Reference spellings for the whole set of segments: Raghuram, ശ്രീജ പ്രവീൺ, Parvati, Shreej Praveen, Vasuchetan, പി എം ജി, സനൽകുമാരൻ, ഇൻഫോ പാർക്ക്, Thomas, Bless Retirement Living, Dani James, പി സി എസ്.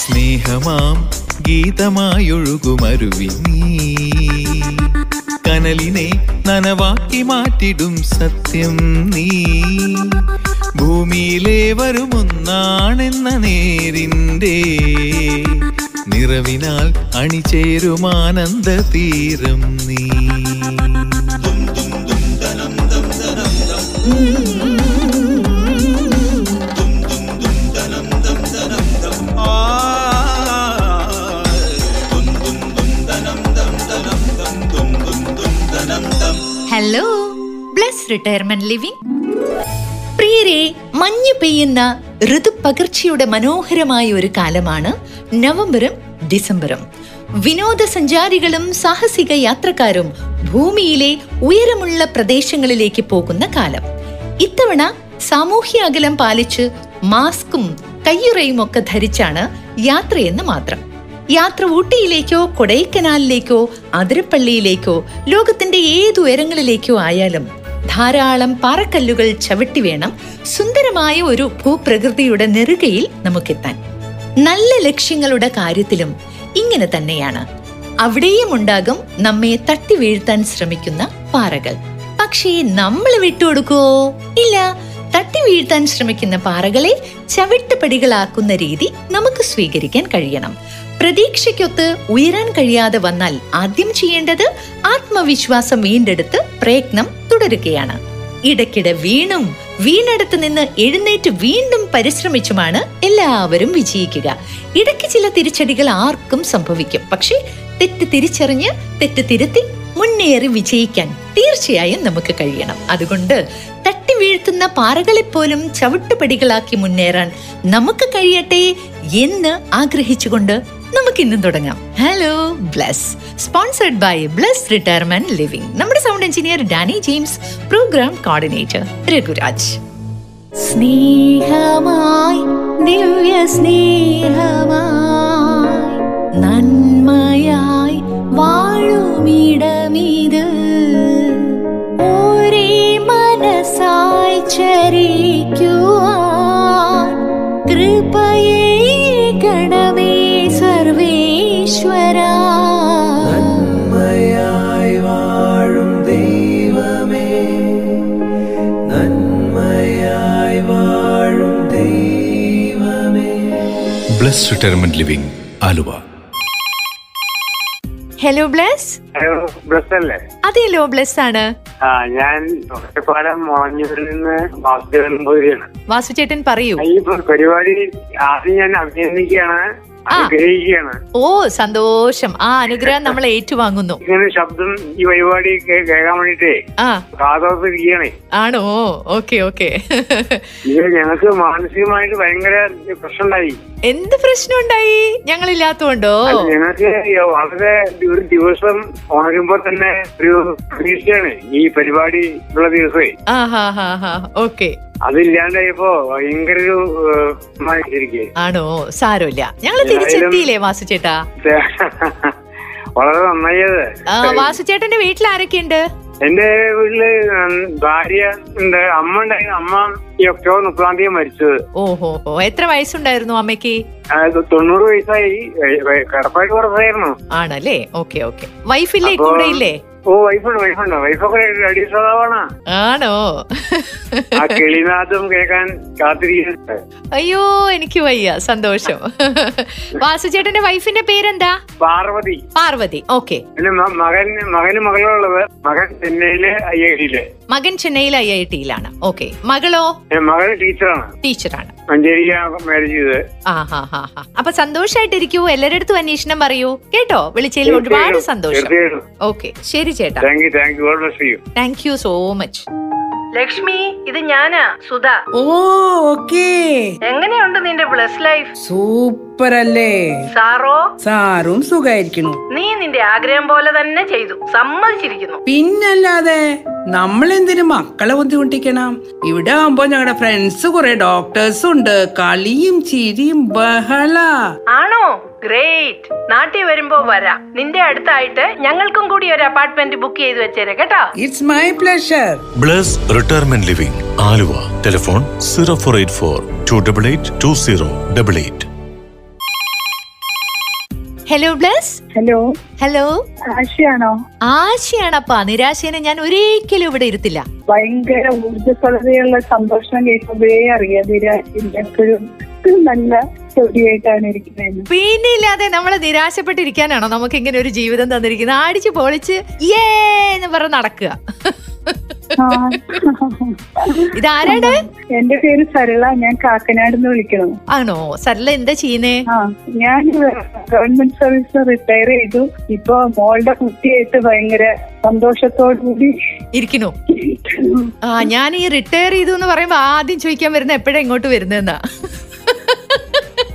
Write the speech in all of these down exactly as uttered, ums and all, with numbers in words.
സ്നേഹമാം ഗീതമായൊഴുകുമരുവി നീ കനലിനെ നനവാക്കി മാറ്റിടും സത്യം നീ ഭൂമിയിലെ വരുമൊന്നാണെന്ന നേരിൻ്റെ നിറവിനാൽ അണിചേരുമാനന്ദ തീരം നീ. ഹലോ ബ്ലസ് റിട്ടയർമെന്റ് ലിവിംഗ് പ്രിയരെ, മഞ്ഞ് പെയ്യുന്ന ഋതുപകർച്ചയുടെ മനോഹരമായ ഒരു കാലമാണ് നവംബറും ഡിസംബറും. വിനോദസഞ്ചാരികളും സാഹസിക യാത്രക്കാരും ഭൂമിയിലെ ഉയരമുള്ള പ്രദേശങ്ങളിലേക്ക് പോകുന്ന കാലം. ഇത്തവണ സാമൂഹ്യ അകലം പാലിച്ച് മാസ്കും കയ്യുറയും ഒക്കെ ധരിച്ചാണ് യാത്രയെന്ന് മാത്രം. യാത്ര ഊട്ടിയിലേക്കോ കൊടൈക്കനാലിലേക്കോ അതിരപ്പള്ളിയിലേക്കോ ലോകത്തിന്റെ ഏതു ഉയരങ്ങളിലേക്കോ ആയാലും ധാരാളം പാറക്കല്ലുകൾ ചവിട്ടി വേണം സുന്ദരമായ ഒരു ഭൂപ്രകൃതിയുടെ നെറുകയിൽ നമുക്കെത്താൻ. നല്ല ലക്ഷ്യങ്ങളുടെ കാര്യത്തിലും ഇങ്ങനെ തന്നെയാണ്. അവിടെയും ഉണ്ടാകും നമ്മെ തട്ടി വീഴ്ത്താൻ ശ്രമിക്കുന്ന പാറകൾ. പക്ഷേ നമ്മൾ വിട്ടുകൊടുക്കുവോ? ഇല്ല. തട്ടി വീഴ്ത്താൻ ശ്രമിക്കുന്ന പാറകളെ ചവിട്ടുപടികളാക്കുന്ന രീതി നമുക്ക് സ്വീകരിക്കാൻ കഴിയണം. പ്രതീക്ഷയ്ക്കൊത്ത് ഉയരാൻ കഴിയാതെ വന്നാൽ ആദ്യം ചെയ്യേണ്ടത് ആത്മവിശ്വാസം വീണ്ടെടുത്ത് പ്രയത്നം തുടരുകയാണ്. ഇടയ്ക്കിടെ വീണും വീണടുത്ത് നിന്ന് എഴുന്നേറ്റ് വീണ്ടും പരിശ്രമിച്ചുമാണ് എല്ലാവരും വിജയിക്കുക. ഇടയ്ക്ക് ചില തിരിച്ചടികൾ ആർക്കും സംഭവിക്കും. പക്ഷേ തെറ്റ് തിരിച്ചറിഞ്ഞ് തെറ്റ് തിരുത്തി മുന്നേറി വിജയിക്കാൻ തീർച്ചയായും നമുക്ക് കഴിയണം. അതുകൊണ്ട് തട്ടി വീഴ്ത്തുന്ന പാറകളെപ്പോലും ചവിട്ടുപടികളാക്കി മുന്നേറാൻ നമുക്ക് കഴിയട്ടെ എന്ന് ആഗ്രഹിച്ചുകൊണ്ട് നമുക്ക് ഇന്നും തുടങ്ങാം. Hello Bless, sponsored by Bless retirement living. നമ്മുടെ sound engineer Dani James, programme coordinator Raghuraj. സ്നേഹമായി, ദിവ്യ സ്നേഹമായി, നന്മയായി വാഴുമിടമിത്, ഒരേ മനസ്സായി ചരിക്കുവാൻ കൃപയെ ഗണമേ സർവേശ്വരാ. നന്മയായി വാഴും ദൈവമേ, നന്മയായി വാഴും ദൈവമേ. Bless retirement living Aluva. Hello Bless. Hello Bless അല്ലേ? അതെല്ലോ, ബ്ലസ് ആണ്. ആ, ഞാൻ വാസുചേട്ടൻ. പറയൂ. ഈ പരിപാടി ആദ്യം ഞാൻ അഭിനന്ദിക്കുകയാണ്, അനുഗ്രഹിക്കുകയാണ്. ഓ സന്തോഷം. ആ അനുഗ്രഹം നമ്മൾ ഏറ്റുവാങ്ങുന്നു. ഇങ്ങനെ ശബ്ദം ഈ പരിപാടി കേൾക്കാൻ വേണ്ടിട്ടേ കാതോർത്തിരിക്കുകയാണേ. ആണോ? Okay okay. ഞങ്ങൾക്ക് മാനസികമായിട്ട് ഭയങ്കര പ്രശ്നമുണ്ടായി. എന്ത് പ്രശ്നം ഉണ്ടായി? ഞങ്ങൾ ഇല്ലാത്തതുകൊണ്ടോ? ഞങ്ങൾക്ക് വളരെ ഒരു ദിവസം ഉണരുമ്പോ തന്നെ ഒരു പ്രതീക്ഷയാണ് ഈ പരിപാടി ഉള്ള ദിവസമേ. ഓക്കെ. അതില്ലാണ്ടായപ്പോ ഭയങ്കര ഒരു. ആണോ? സാരമില്ല, ഞങ്ങള് തിരിച്ചെത്തിയില്ലേ വാസുചേട്ടാ? വളരെ നന്നായത്. വാസുചേട്ടന്റെ വീട്ടിൽ ആരൊക്കെയുണ്ട്? എന്റെ വീട്ടില് ഭാര്യ ഉണ്ട്, അമ്മ ഉണ്ടായിരുന്നു. അമ്മ ഈ ഒക്ടോബർ മുപ്പതാം തീയതി മരിച്ചത്. ഓഹോ. എത്ര വയസ്സുണ്ടായിരുന്നു അമ്മയ്ക്ക്? തൊണ്ണൂറ് വയസ്സായി. കിടപ്പായിട്ട് കുറച്ചായിരുന്നു. ആണല്ലേ? Okay okay. വൈഫില്ലേ കൂടെ ഇല്ലേ? ഓ വൈഫുണ്ട്, വൈഫുണ്ടോ? വൈഫൊക്കെ അടി സ്വഭാവമാണ്. ആണോ? ആ കിളിനാദം കേൾക്കാൻ കാത്തിരിക്കുന്നു. അയ്യോ എനിക്ക് വയ്യ. സന്തോഷം. വാസുചേട്ടന്റെ വൈഫിന്റെ പേരെന്താ? പാർവതി. പാർവതി. ഓക്കെ. പിന്നെ മകൻ മകന് മകളുള്ളത്. മകൻ ചെന്നൈയിലെ ഐ ഐ ടിയില് മകൻ ചെന്നൈയിലെ ഐ ഐ ടിയിലാണ്. ഓക്കെ. മകളോ? മകൾ ടീച്ചറാണ്. ടീച്ചറാണ്. അപ്പൊ സന്തോഷായിട്ടിരിക്കൂ. എല്ലാരുടെ അടുത്തും അന്വേഷണം പറയൂ കേട്ടോ. വിളിച്ചതിൽ ഒരുപാട് സന്തോഷം. ഓക്കെ ശരി ചേട്ടാ. Thank you so much. Lakshmi, ഇത് ഞാനാ സുധ. ഓ ഓക്കെ. എങ്ങനെയുണ്ട് നിന്റെ ബ്ലസ് ലൈഫ്? സൂപ്പർ. സൂപ്പറല്ലേ? സാറോ? സാറും സുഖായിരിക്കുന്നു. നീ നിന്റെ ആഗ്രഹം പോലെ തന്നെ ചെയ്തു, സമ്മതിച്ചിരിക്കുന്നു. പിന്നല്ലാതെ നമ്മളെന്തിനു മക്കളെ ബുദ്ധിമുട്ടിക്കണം? ഇവിടെ ആവുമ്പോ ഞങ്ങളുടെ ഫ്രണ്ട്സ് കുറെ ഡോക്ടേഴ്സും ഉണ്ട്. കളിയും ചിരിയും ബഹള. ആണോ? ഗ്രേറ്റ്. നാട്ടിൽ വരുമ്പോ വരാം. നിന്റെ അടുത്തായിട്ട് ഞങ്ങൾക്കും കൂടി ഒരു അപ്പാർട്ട്മെന്റ് ബുക്ക് ചെയ്ത് വെച്ചേരെ കേട്ടോ. It's my pleasure. Bless retirement living Aluva. Telephone zero four eight four two double eight two zero double eight. Hello Bless. Hello. Hello, ആശയാണോ? ആശയാണപ്പാ. നിരാശേനെ ഞാൻ ഒരിക്കലും ഇവിടെ ഇരുത്തില്ല. ഭയങ്കര ഊർജ്ജസ്വലതയുള്ള സന്തോഷം കേൾക്കുമ്പോ അറിയാം നിരാശേന്റെ എപ്പോഴും നല്ല ാണ് ഇരിക്കുന്നത്. പിന്നെ ഇല്ലാതെ നമ്മളെ നിരാശപ്പെട്ടിരിക്കാനാണോ നമുക്ക് ഇങ്ങനെ ഒരു ജീവിതം തന്നിരിക്കുന്നത്? അടിച്ചു പൊളിച്ച് യേ എന്ന് പറഞ്ഞ് നടക്കുക. ഇതാരാണ്? എന്റെ പേര് സരള, ഞാൻ കാക്കനാട് നിന്ന് വിളിക്കണം. ആണോ സരള, എന്താ ചെയ്യുന്നേ? ഞാൻ ഗവൺമെന്റ് സർവീസ് റിട്ടയർ ചെയ്തു. ഇപ്പൊ മോളുടെ കുട്ടിയായിട്ട് ഭയങ്കര സന്തോഷത്തോടു കൂടി ഇരിക്കുന്നു. ആ, ഞാൻ ഈ റിട്ടയർ ചെയ്തു എന്ന് പറയുമ്പോ ആദ്യം ചോദിക്കാൻ വരുന്ന എപ്പോഴാ ഇങ്ങോട്ട് വരുന്നതെന്നാ.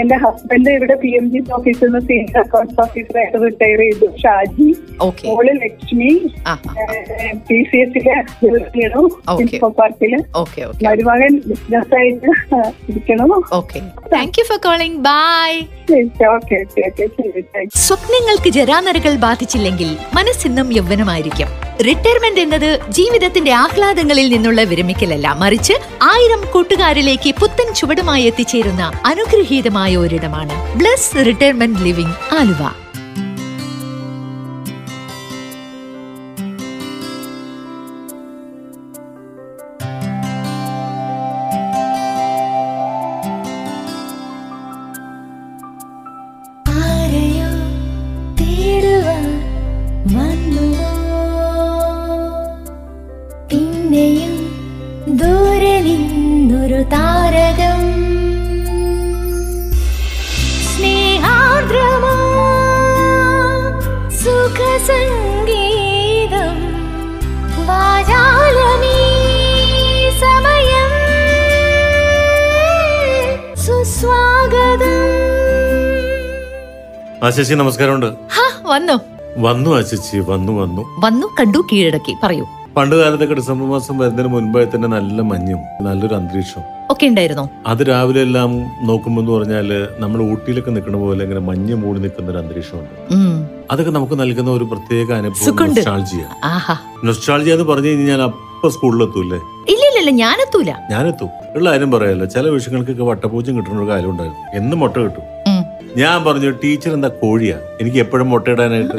എന്റെ ഹസ്ബൻഡ് ഇവിടെ പി എം ജി ഓഫീസിൽ നിന്ന് സീനിയർ അക്കൗണ്ട്സ് ഓഫീസറായിട്ട് റിട്ടയർ ചെയ്തു. ഷാജി. മോള് ലക്ഷ്മി പി സി എസിലെ ഇൻഫോ പാർക്കില്. മരുമകൻ ബിസിനസ് ആയിട്ട് ഇരിക്കണോ. സ്വപ്നങ്ങൾക്ക് ജരാനരകൾ ബാധിച്ചില്ലെങ്കിൽ മനസ്സിന്നും യൗവനമായിരിക്കും. റിട്ടയർമെന്റ് എന്നത് ജീവിതത്തിന്റെ ആഹ്ലാദങ്ങളിൽ നിന്നുള്ള വിരമിക്കലല്ല, മറിച്ച് ആയിരം കൂട്ടുകാരിലേക്ക് പുത്തൻ ചുവടുമായി എത്തിച്ചേരുന്ന അനുഗ്രഹീതമായ ഒരിടമാണ് ബ്ലസ് റിട്ടയർമെന്റ് ലിവിംഗ് ആലുവ. ആശേച്ചി നമസ്കാരമുണ്ട്. വന്നു വന്നു ആശേച്ചി വന്നു വന്നു വന്നു കണ്ടു കീഴടക്കി. പറയൂ. പണ്ട് കാലത്തൊക്കെ ഡിസംബർ മാസം വരുന്നതിന് മുൻപായി തന്നെ നല്ല മഞ്ഞും നല്ലൊരു അന്തരീക്ഷം ഒക്കെ ഉണ്ടായിരുന്നു. അത് രാവിലെ എല്ലാം നോക്കുമ്പോ പറഞ്ഞാല് നമ്മൾ ഊട്ടിയിലൊക്കെ നിൽക്കുന്ന പോലെ ഇങ്ങനെ മഞ്ഞ് മൂടി നിൽക്കുന്ന ഒരു അന്തരീക്ഷമുണ്ട്. അതൊക്കെ നമുക്ക് നൽകുന്ന ഒരു പ്രത്യേക അനുഭവം നൊസ്റ്റാൾജിയ. നൊസ്റ്റാൾജിയ എന്ന് പറഞ്ഞു കഴിഞ്ഞാൽ അപ്പൊ സ്കൂളിലെത്തൂല്ലേ? ഇല്ല, ഞാനെത്തൂല. ഞാനെത്തും. ഉള്ള കാര്യം പറയല്ലോ, ചില വിഷയങ്ങൾക്കൊക്കെ വട്ടപ്പൂജ്യം കിട്ടുന്ന ഒരു കാര്യം ഉണ്ടായിരുന്നു. എന്ന് മുട്ട കിട്ടും. ഞാൻ പറഞ്ഞു, ടീച്ചർ എന്താ കോഴിയാ എനിക്ക് എപ്പോഴും മുട്ടയിടാനായിട്ട്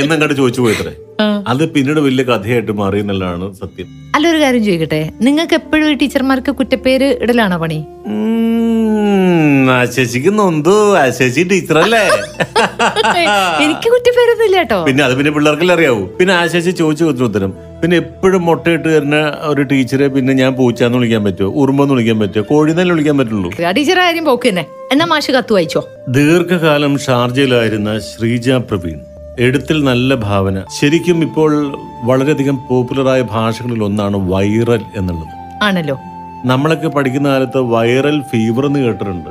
എന്നങ്ങോട്ട് ചോദിച്ചു പോയിത്രേ. അത് പിന്നീട് വലിയ കഥയായിട്ട് മാറി എന്നുള്ളതാണ് സത്യം. അല്ലൊരു കാര്യം ചോദിക്കട്ടെ, നിങ്ങൾക്ക് എപ്പോഴും ടീച്ചർമാർക്ക് കുറ്റപ്പേര് ഇടലാണോ പണി? ആശേഷിക്ക് നൊന്തു. ആശേഷി ടീച്ചറല്ലേ? എനിക്ക് കുറ്റപ്പേരൊന്നും ഇല്ല കേട്ടോ. പിന്നെ അത് പിന്നെ പിള്ളേർക്കെല്ലാം അറിയാവൂ. പിന്നെ ആശേഷി ചോദിച്ചു കൊടുത്ത ഉത്തരം. പിന്നെ എപ്പോഴും മുട്ടയിട്ട് തരുന്ന ഒരു ടീച്ചറെ പിന്നെ ഞാൻ പൂച്ചാന്ന് വിളിക്കാൻ പറ്റുമോ? ഉറുമ്പെന്ന് വിളിക്കാൻ പറ്റുമോ? കോഴി തന്നെ വിളിക്കാൻ പറ്റുള്ളൂ. ടീച്ചറായാലും പോക്കുതന്നെ. എന്നാ മാഷ് കത്ത് വായിച്ചോ? ദീർഘകാലം ഷാർജയിലായിരുന്ന ശ്രീജ പ്രവീൺ. എഴുത്തിൽ നല്ല ഭാവന. ശരിക്കും ഇപ്പോൾ വളരെയധികം പോപ്പുലറായ ഭാഷകളിൽ ഒന്നാണ് വൈറൽ എന്നുള്ളത്. ആണല്ലോ, നമ്മളൊക്കെ പഠിക്കുന്ന കാലത്ത് വൈറൽ ഫീവർ എന്ന് കേട്ടിട്ടുണ്ട്.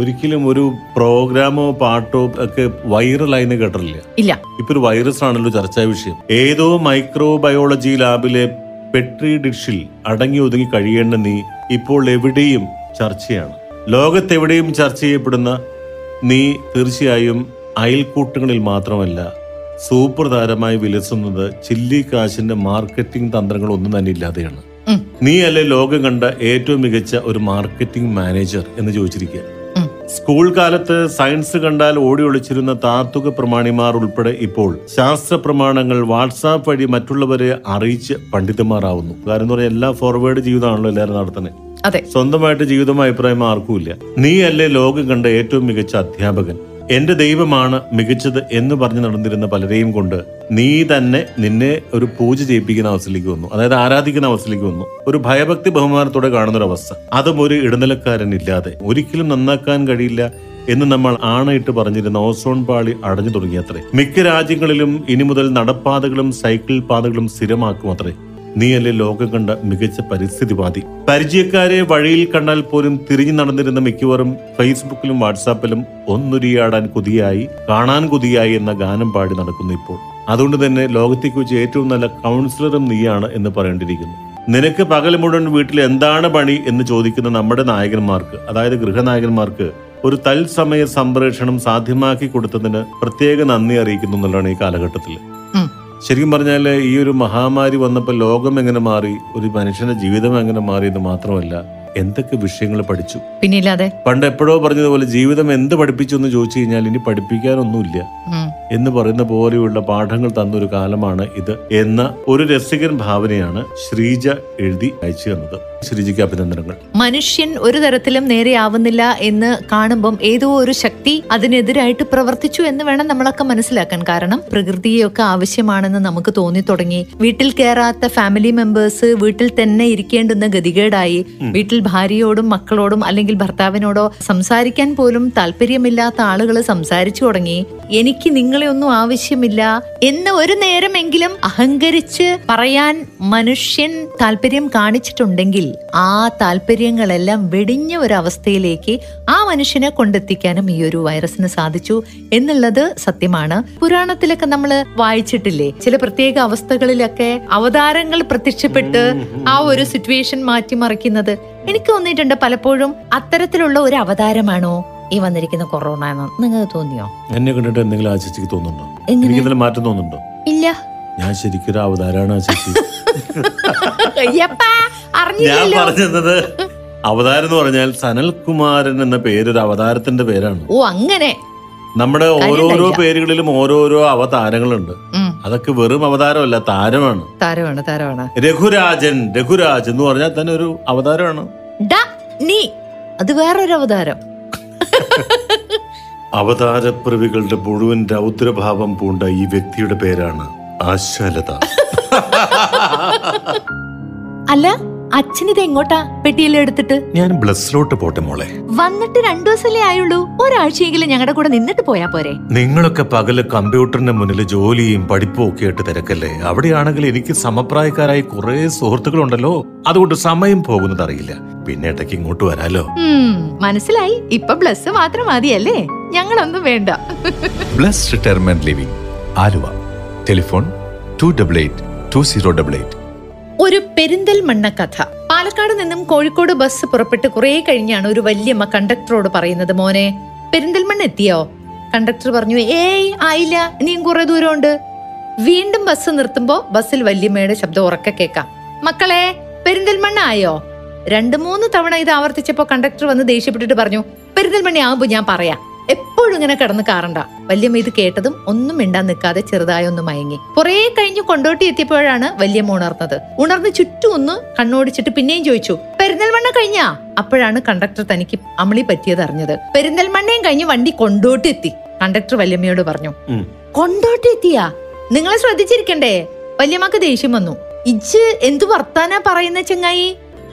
ഒരിക്കലും ഒരു പ്രോഗ്രാമോ പാട്ടോ ഒക്കെ വൈറലായി എന്ന് കേട്ടിട്ടില്ല. ഇല്ല. ഇപ്പൊ ഒരു വൈറസ് ആണല്ലോ ചർച്ചാ വിഷയം. ഏതോ മൈക്രോബയോളജി ലാബിലെ പെട്രി ഡിഷിൽ അടങ്ങി ഒതുങ്ങി കഴിയേണ്ട നീ ഇപ്പോൾ എവിടെയും ചർച്ചയാണ്. ലോകത്തെവിടെയും ചർച്ച ചെയ്യപ്പെടുന്ന നീ തീർച്ചയായും അയൽക്കൂട്ടങ്ങളിൽ മാത്രമല്ല സൂപ്പർ താരമായി വിലസുന്നത് ചില്ലി കാശിന്റെ മാർക്കറ്റിംഗ് തന്ത്രങ്ങൾ ഒന്നും തന്നെ ഇല്ലാതെയാണ്. നീ അല്ലെ ലോകം കണ്ട ഏറ്റവും മികച്ച ഒരു മാർക്കറ്റിംഗ് മാനേജർ എന്ന് ചോദിച്ചിരിക്കുക. സ്കൂൾ കാലത്ത് സയൻസ് കണ്ടാൽ ഓടി ഒളിച്ചിരുന്ന താത്വിക പ്രമാണിമാർ ഉൾപ്പെടെ ഇപ്പോൾ ശാസ്ത്ര പ്രമാണങ്ങൾ വാട്സാപ്പ് വഴി മറ്റുള്ളവരെ അറിയിച്ച് പണ്ഡിതന്മാരാവുന്നു. കാരണം എന്ന് പറഞ്ഞാൽ എല്ലാം ഫോർവേഡ് ജീവിതമാണല്ലോ എല്ലാവരും നടത്തുന്നത്. അതെ, സ്വന്തമായിട്ട് ജീവിതം അഭിപ്രായം ആർക്കും ഇല്ല. നീ അല്ലെ ലോകം കണ്ട ഏറ്റവും മികച്ച അധ്യാപകൻ. എന്റെ ദൈവമാണ് മികച്ചത് എന്ന് പറഞ്ഞു നടന്നിരുന്ന പലരെയും കൊണ്ട് നീ തന്നെ നിന്നെ ഒരു പൂജ ചെയ്യിപ്പിക്കുന്ന അവസ്ഥയിലേക്ക് വന്നു. അതായത് ആരാധിക്കുന്ന അവസ്ഥയിലേക്ക് വന്നു. ഒരു ഭയഭക്തി ബഹുമാനത്തോടെ കാണുന്നൊരവസ്ഥ. അതും ഒരു ഇടനിലക്കാരൻ ഇല്ലാതെ. ഒരിക്കലും നന്നാക്കാൻ കഴിയില്ല എന്ന് നമ്മൾ ആണയിട്ട് പറഞ്ഞിരുന്ന ഓസോൺ പാളി അടഞ്ഞു തുടങ്ങിയത്രേ. മിക്ക രാജ്യങ്ങളിലും ഇനി മുതൽ നടപ്പാതകളും സൈക്കിൾ പാതകളും സ്ഥിരമാക്കും അത്രേ. നീയല്ലേ ലോകം കണ്ട മികച്ച പരിസ്ഥിതിവാദി. പരിചയക്കാരെ വഴിയിൽ കണ്ടാൽ പോലും തിരിഞ്ഞു നടന്നിരുന്ന മിക്കവരും ഫേസ്ബുക്കിലും വാട്സാപ്പിലും ഒന്നുരിയാടാൻ കൊതിയായി കാണാൻ കൊതിയായി എന്ന ഗാനം പാടി നടക്കുന്നു ഇപ്പോൾ. അതുകൊണ്ട് തന്നെ ലോകത്തേക്ക് വെച്ച് ഏറ്റവും നല്ല കൗൺസിലറും നീയാണ് എന്ന് പറയേണ്ടിയിരിക്കുന്നു. നിനക്ക് പകൽ മുഴുവൻ വീട്ടിൽ എന്താണ് പണി എന്ന് ചോദിക്കുന്ന നമ്മുടെ നായകന്മാർക്ക്, അതായത് ഗൃഹനായകന്മാർക്ക്, ഒരു തത്സമയ സംപ്രേഷണം സാധ്യമാക്കി കൊടുത്തതിന് പ്രത്യേക നന്ദി അറിയിക്കുന്നു എന്നുള്ളതാണ് ഈ കാലഘട്ടത്തിൽ. ശരിക്കും പറഞ്ഞാൽ ഈ ഒരു മഹാമാരി വന്നപ്പോൾ ലോകം എങ്ങനെ മാറി, ഒരു മനുഷ്യന്റെ ജീവിതം എങ്ങനെ മാറി എന്ന് മാത്രമല്ല എന്തൊക്കെ വിഷയങ്ങൾ പഠിച്ചു. പിന്നില്ലാതെ പണ്ട് എപ്പോഴോ പറഞ്ഞതുപോലെ ജീവിതം എന്ത് പഠിപ്പിച്ചു എന്ന് ചോദിച്ചു കഴിഞ്ഞാൽ ഇനി പഠിപ്പിക്കാനൊന്നുമില്ല എന്ന് പറയുന്ന പോലെയുള്ള പാഠങ്ങൾ തന്നൊരു കാലമാണ് ഇത് എന്ന ഒരു രസികൻ ഭാവനയാണ് ശ്രീജ എഴുതി അയച്ചു തന്നത്. ശ്രീജിക്ക് അഭിനന്ദനങ്ങൾ. മനുഷ്യൻ ഒരു തരത്തിലും നേരെയാവുന്നില്ല എന്ന് കാണുമ്പം ഏതോ ഒരു ശക്തി അതിനെതിരായിട്ട് പ്രവർത്തിച്ചു എന്ന് വേണം നമ്മളൊക്കെ മനസ്സിലാക്കാൻ. കാരണം പ്രകൃതിയൊക്കെ ആവശ്യമാണെന്ന് നമുക്ക് തോന്നി തുടങ്ങി. വീട്ടിൽ കയറാത്ത ഫാമിലി മെമ്പേഴ്സ് വീട്ടിൽ തന്നെ ഇരിക്കേണ്ടുന്ന ഗതികേടായി. വീട്ടിൽ ഭാര്യയോടും മക്കളോടും അല്ലെങ്കിൽ ഭർത്താവിനോടോ സംസാരിക്കാൻ പോലും താല്പര്യമില്ലാത്ത ആളുകൾ സംസാരിച്ചു തുടങ്ങി. എനിക്ക് നിങ്ങളെ ഒന്നും ആവശ്യമില്ല എന്ന് ഒരു നേരമെങ്കിലും അഹങ്കരിച്ച് പറയാൻ മനുഷ്യൻ താല്പര്യം കാണിച്ചിട്ടുണ്ടെങ്കിൽ ആ താല്പര്യങ്ങളെല്ലാം വെടിഞ്ഞ ഒരവസ്ഥയിലേക്ക് ആ മനുഷ്യനെ കൊണ്ടെത്തിക്കാനും ഈ ഒരു വൈറസിന് സാധിച്ചു എന്നുള്ളത് സത്യമാണ്. പുരാണത്തിലൊക്കെ നമ്മൾ വായിച്ചിട്ടില്ലേ, ചില പ്രത്യേക അവസ്ഥകളിലൊക്കെ അവതാരങ്ങൾ പ്രത്യക്ഷപ്പെട്ട് ആ ഒരു സിറ്റുവേഷൻ മാറ്റിമറിക്കുന്നത്. എനിക്ക് തോന്നിയിട്ടുണ്ട് പലപ്പോഴും അത്തരത്തിലുള്ള ഒരു അവതാരമാണോ ഈ വന്നിരിക്കുന്ന കൊറോണ എന്ന് നിങ്ങൾക്ക് തോന്നിയോ? എന്നെ കണ്ടിട്ട് എന്തെങ്കിലും ആശിച്ചു തോന്നുന്നുണ്ടോ? എന്തെങ്കിലും മാറ്റം തോന്നുന്നുണ്ടോ? ഇല്ല, ഞാൻ ശരിക്കൊരു അവതാരമാണ്. ഞാൻ പറഞ്ഞത് അവതാരം എന്ന് പറഞ്ഞാൽ സനൽകുമാരൻ എന്ന പേരൊരു അവതാരത്തിന്റെ പേരാണ്. ഓ, അങ്ങനെ നമ്മുടെ ഓരോരോ പേരുകളിലും ഓരോരോ അവതാരങ്ങളുണ്ട്. അതൊക്കെ വെറും അവതാരമല്ല, താരമാണ്. താരമാണ് താരമാണ് രഘുരാജൻ. രഘുരാജൻ എന്ന് പറഞ്ഞാൽ തന്നെ ഒരു അവതാരമാണ്. നീ അത് വേറൊരു അവതാരം. അവതാരപ്രവികളുടെ മുഴുവൻ രൗദ്രഭാവം പൂണ്ട ഈ വ്യക്തിയുടെ പേരാണ് ആശാലത. അല്ല അച്ഛനിത് എങ്ങോട്ടാ പെട്ടിയിലെടുത്തിട്ട്? ഞാൻ ബ്ലസ്സിലോട്ട് പോട്ടെ മോളെ. വന്നിട്ട് രണ്ടു ദിവസമല്ലേ ആയുള്ളൂ, ഒരാഴ്ചയെങ്കിലും ഞങ്ങളുടെ കൂടെ നിന്നിട്ട് പോയാ പോരെ? നിങ്ങളൊക്കെ പകല് കമ്പ്യൂട്ടറിന്റെ മുന്നിൽ ജോലിയും പഠിപ്പും ഒക്കെ ആയിട്ട് തിരക്കല്ലേ. അവിടെയാണെങ്കിൽ എനിക്ക് സമപ്രായക്കാരായി കുറെ സുഹൃത്തുക്കളുണ്ടല്ലോ, അതുകൊണ്ട് സമയം പോകുന്നത് അറിയില്ല. പിന്നെ ഇടയ്ക്ക് ഇങ്ങോട്ട് വരാലോ. മനസ്സിലായി. ഇപ്പൊ ബ്ലസ് മാത്രം മതിയല്ലേ, ഞങ്ങളൊന്നും വേണ്ട. Bless retirement living Aluva. Telephone two double eight two zero double eight. ഒരു പെരിന്തൽമണ്ണ കഥ. പാലക്കാട് നിന്നും കോഴിക്കോട് ബസ് പുറപ്പെട്ട് കുറെ കഴിഞ്ഞാണ് ഒരു വല്യമ്മ കണ്ടക്ടറോട് പറയുന്നത്, മോനെ പെരിന്തൽമണ്ണ എത്തിയോ? കണ്ടക്ടർ പറഞ്ഞു, ഏയ് ആയില്ല, ഇനിയും കുറെ ദൂരമുണ്ട്. വീണ്ടും ബസ് നിർത്തുമ്പോ ബസ്സിൽ വല്യമ്മയുടെ ശബ്ദം ഉറക്കെ കേൾക്കാം, മക്കളെ പെരിന്തൽമണ്ണ ആയോ? രണ്ടു മൂന്ന് തവണ ഇത് ആവർത്തിച്ചപ്പോ കണ്ടക്ടർ വന്ന് ദേഷ്യപ്പെട്ടിട്ട് പറഞ്ഞു, പെരിന്തൽമണ്ണ ആവുമ്പോ ഞാൻ പറയാം, എപ്പോഴും ഇങ്ങനെ കിടന്ന് കാറണ്ട. വല്യമ്മ ഇത് കേട്ടതും ഒന്നും മിണ്ടാൻ നിൽക്കാതെ ചെറുതായി ഒന്ന് മയങ്ങി. കുറെ കഴിഞ്ഞ് കൊണ്ടോട്ടി എത്തിയപ്പോഴാണ് വല്യമ്മ ഉണർന്നത്. ഉണർന്ന് ചുറ്റും ഒന്ന് കണ്ണോടിച്ചിട്ട് പിന്നെയും ചോദിച്ചു, പെരിന്തൽമണ്ണ കഴിഞ്ഞാ? അപ്പോഴാണ് കണ്ടക്ടർ തനിക്ക് അമളി പറ്റിയത് അറിഞ്ഞത്. പെരിന്തൽമണ്ണയും കഴിഞ്ഞ് വണ്ടി കൊണ്ടോട്ടി എത്തി. കണ്ടക്ടർ വല്യമ്മയോട് പറഞ്ഞു, കൊണ്ടോട്ടി എത്തിയാ? നിങ്ങളെ ശ്രദ്ധിച്ചിരിക്കണ്ടേ. വല്യമ്മക്ക് ദേഷ്യം വന്നു. ഇജ് എന്തു വർത്താനാ പറയുന്ന ചെങ്ങായി?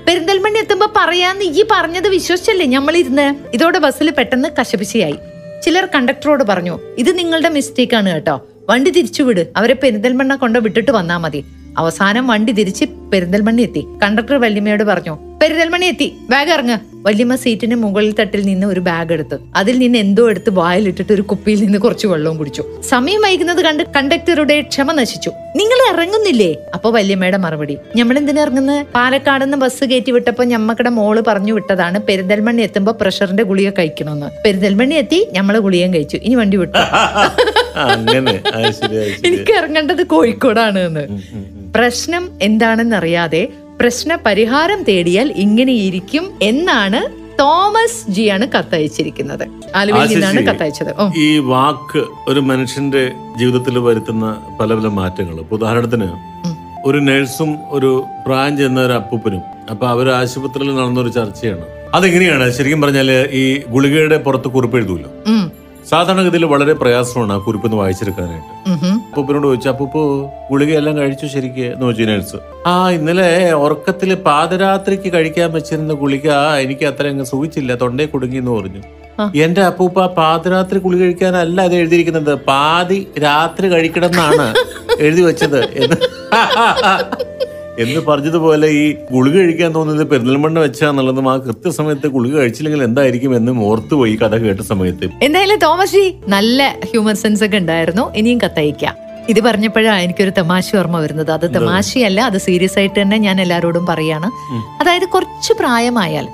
പെരിന്തൽമണ്ണ എത്തുമ്പോ പറയാന്ന് ഈ പറഞ്ഞത് വിശ്വസിച്ചല്ലേ ഞമ്മളിരുന്ന്? ഇതോടെ ബസ്സിൽ പെട്ടെന്ന് കശപിശയായി. ചിലർ കണ്ടക്ടറോട് പറഞ്ഞു, ഇത് നിങ്ങളുടെ മിസ്റ്റേക്ക് ആണ് കേട്ടോ, വണ്ടി തിരിച്ചുവിട്, അവരെ പെരിന്തൽമണ്ണ കൊണ്ട് വിട്ടിട്ട് വന്നാ മതി. അവസാനം വണ്ടി തിരിച്ച് പെരിന്തൽമണ്ണ എത്തി. കണ്ടക്ടർ വല്യമ്മയോട് പറഞ്ഞു, പെരിന്തൽമണ്ണ എത്തി, ബാഗ് ഇറങ്ങ്. വല്യമ്മ സീറ്റിന് മുകളിൽ തട്ടിൽ നിന്ന് ഒരു ബാഗ് എടുത്ത് അതിൽ നിന്ന് എന്തോ എടുത്ത് വായിലിട്ടിട്ട് ഒരു കുപ്പിയിൽ നിന്ന് കുറച്ച് വെള്ളവും കുടിച്ചു. സമയം വൈകുന്നത് കണ്ട് കണ്ടക്ടറുടെ ക്ഷമ നശിച്ചു. നിങ്ങൾ ഇറങ്ങുന്നില്ലേ? അപ്പൊ വല്യമ്മയുടെ മറുപടി, ഞമ്മളെന്തിനാ ഇറങ്ങുന്നത്? പാലക്കാട് നിന്ന് ബസ് കയറ്റി വിട്ടപ്പോ ഞമ്മക്കടെ മോള് പറഞ്ഞു വിട്ടതാണ്, പെരിന്തൽമണ്ണ എത്തുമ്പോ പ്രഷറിന്റെ ഗുളിക കഴിക്കണമെന്ന്. പെരിന്തൽമണ്ണ എത്തി, ഞമ്മള് ഗുളികയും കഴിച്ചു, ഇനി വണ്ടി വിട്ടു. എനിക്ക് ഇറങ്ങേണ്ടത് കോഴിക്കോടാണ് എന്ന്. പ്രശ്നം എന്താണെന്നറിയാതെ പ്രശ്ന പരിഹാരം തേടിയാൽ ഇങ്ങനെയിരിക്കും എന്നാണ് തോമസ് ജിയാണ് കത്തയച്ചിരിക്കുന്നത്. ആലുവയിൽ നിന്നാണ് കത്തയച്ചത്. ഈ വാക്ക് ഒരു മനുഷ്യന്റെ ജീവിതത്തിൽ വരുത്തുന്ന പല പല മാറ്റങ്ങൾ. ഉദാഹരണത്തിന്, ഒരു നഴ്സും ഒരു പ്രായം ചെന്ന ഒരു അപ്പൂപ്പനും, അപ്പൊ അവര് ആശുപത്രിയിൽ നടന്നൊരു ചർച്ചയാണ്. അതെങ്ങനെയാണ് ശരിക്കും പറഞ്ഞാല് ഈ ഗുളികയുടെ പുറത്ത് കുറിപ്പ് എഴുതുമല്ലോ, സാധാരണഗതിയിൽ വളരെ പ്രയാസമാണ് ആ കുറിപ്പൊന്ന് വായിച്ചെടുക്കാനായിട്ട്. അപ്പൂപ്പനോട് ചോദിച്ചു, അപ്പൂപ്പോ ഗുളികയെല്ലാം കഴിച്ചു ശരിക്ക് എന്ന് ചോദിച്ചു നഴ്സ്. ആ ഇന്നലെ ഉറക്കത്തില് പാതിരാത്രിക്ക് കഴിക്കാൻ വെച്ചിരുന്ന ഗുളിക എനിക്ക് അത്ര അങ്ങ് സുഖിച്ചില്ല, തൊണ്ടയെ കുടുങ്ങി എന്ന് പറഞ്ഞു. എന്റെ അപ്പൂപ്പ പാതിരാത്രി ഗുളിക കഴിക്കാനല്ല അത് എഴുതിയിരിക്കുന്നത്, പാതി രാത്രി കഴിക്കണം എന്നാണ് എഴുതി വെച്ചത് എന്ന് എന്ന് പറഞ്ഞതുപോലെ ഈ ഗുളിക കഴിക്കാൻ തോന്നുന്നത് പെരിന്തൽമണ്ണ വെച്ചാന്നുള്ളതും ആ കൃത്യസമയത്ത് ഗുളിക കഴിച്ചില്ലെങ്കിൽ എന്തായിരിക്കും എന്നും ഓർത്തു പോയി കഥ കേട്ട സമയത്ത്. എന്തായാലും തോമസ് നല്ല ഹ്യൂമർ സെൻസ് ഒക്കെ ഉണ്ടായിരുന്നു. ഇനിയും കത്തയക്കാം. ഇത് പറഞ്ഞപ്പോഴാണ് എനിക്കൊരു തമാശ ഓർമ്മ വരുന്നത്. അത് തമാശയല്ല, അത് സീരിയസ് ആയിട്ട് തന്നെ ഞാൻ എല്ലാവരോടും പറയാണ്. അതായത് കുറച്ച് പ്രായമായാൽ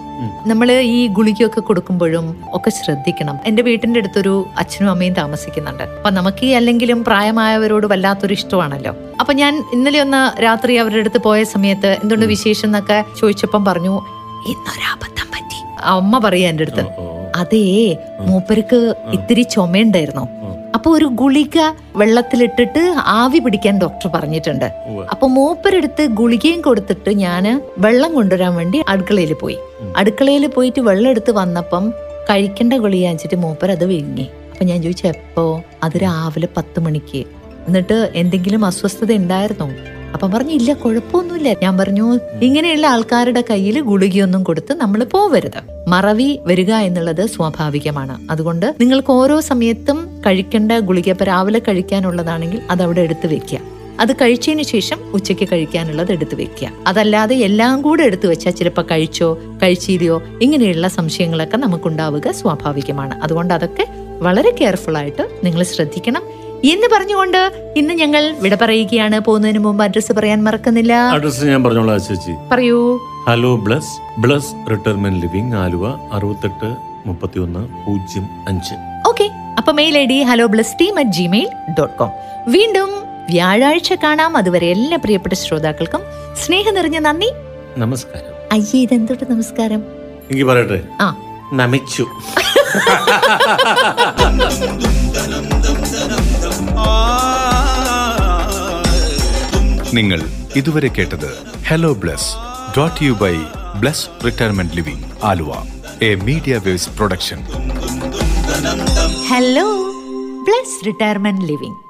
നമ്മൾ ഈ ഗുളികയൊക്കെ കൊടുക്കുമ്പോഴും ഒക്കെ ശ്രദ്ധിക്കണം. എൻ്റെ വീട്ടിൻ്റെ അടുത്തൊരു അച്ഛനും അമ്മയും താമസിക്കുന്നുണ്ട്. അപ്പം നമുക്ക് ഈ അല്ലെങ്കിലും പ്രായമായവരോട് വല്ലാത്തൊരു ഇഷ്ടമാണല്ലോ. അപ്പം ഞാൻ ഇന്നലെ ഒന്ന് രാത്രി അവരുടെ അടുത്ത് പോയ സമയത്ത് എന്തുകൊണ്ട് വിശേഷം എന്നൊക്കെ ചോദിച്ചപ്പം പറഞ്ഞു, ഇന്നൊരബദ്ധം പറ്റി. അമ്മ പറയാ എൻ്റെ അടുത്ത്, അതേ മൂപ്പർക്ക് ഇത്തിരി ചുമയുണ്ടായിരുന്നു. അപ്പൊ ഒരു ഗുളിക വെള്ളത്തിലിട്ടിട്ട് ആവി പിടിക്കാൻ ഡോക്ടർ പറഞ്ഞിട്ടുണ്ട്. അപ്പൊ മൂപ്പരെടുത്ത് ഗുളികയും കൊടുത്തിട്ട് ഞാന് വെള്ളം കൊണ്ടുവരാൻ വേണ്ടി അടുക്കളയിൽ പോയി അടുക്കളയിൽ പോയിട്ട് വെള്ളം എടുത്ത് വന്നപ്പം കഴിക്കേണ്ട ഗുളിക വെച്ചിട്ട് മൂപ്പർ അത് വിഴുങ്ങി. അപ്പൊ ഞാൻ ചോദിച്ചു, എപ്പോ? അത് രാവിലെ പത്ത് മണിക്ക്. എന്നിട്ട് എന്തെങ്കിലും അസ്വസ്ഥത ഉണ്ടായിരുന്നോ? അപ്പം പറഞ്ഞു, ഇല്ല, കുഴപ്പമൊന്നുമില്ല. ഞാൻ പറഞ്ഞു, ഇങ്ങനെയുള്ള ആൾക്കാരുടെ കയ്യിൽ ഗുളികയൊന്നും കൊടുത്ത് നമ്മൾ പോവരുത്. മറവി വരിക എന്നുള്ളത് സ്വാഭാവികമാണ്. അതുകൊണ്ട് നിങ്ങൾക്ക് ഓരോ സമയത്തും കഴിക്കേണ്ട ഗുളിക, ഇപ്പം രാവിലെ കഴിക്കാനുള്ളതാണെങ്കിൽ അത് അവിടെ എടുത്ത് വെക്കുക. അത് കഴിച്ചതിന് ശേഷം ഉച്ചയ്ക്ക് കഴിക്കാനുള്ളത് എടുത്ത് വെക്കുക. അതല്ലാതെ എല്ലാം കൂടെ എടുത്ത് വെച്ചാൽ ചിലപ്പോൾ കഴിച്ചോ കഴിച്ചില്ലയോ ഇങ്ങനെയുള്ള സംശയങ്ങളൊക്കെ നമുക്കുണ്ടാവുക സ്വാഭാവികമാണ്. അതുകൊണ്ട് അതൊക്കെ വളരെ കെയർഫുള്ളായിട്ട് നിങ്ങൾ ശ്രദ്ധിക്കണം എന്ന് പറഞ്ഞുകൊണ്ട് ഇന്ന് ഞങ്ങൾ വിട പറയുകയാണ്. പോകുന്നതിന് മുമ്പ് അഡ്രസ് പറയാൻ മറക്കുന്നില്ല. അഡ്രസ് ഞാൻ പറഞ്ഞോളാം ചേച്ചി. പറയൂ. Hello Bless Bless retirement living, Aluva അറുപത്തെട്ട് മുപ്പത്തിയൊന്ന് പൂജ്യം അഞ്ച്. ഓക്കെ. അപ്പൊ mail I D hello Bless team at Gmail dot com. വീണ്ടും വ്യാഴാഴ്ച കാണാം. അതുവരെ എല്ലാ പ്രിയപ്പെട്ട ശ്രോതാക്കൾക്കും സ്നേഹം നിറഞ്ഞ നന്ദി, നമസ്കാരം. അയ്യേ, ഇതെന്തോട്ട് നമസ്കാരം എനിക്ക് പറയട്ടെ? ആ, നമിച്ചു. നിങ്ങൾ ഇതുവരെ കേട്ടത് hello Bless brought you by Bless retirement living Aluva, a Media Waves production. Hello Bless retirement living.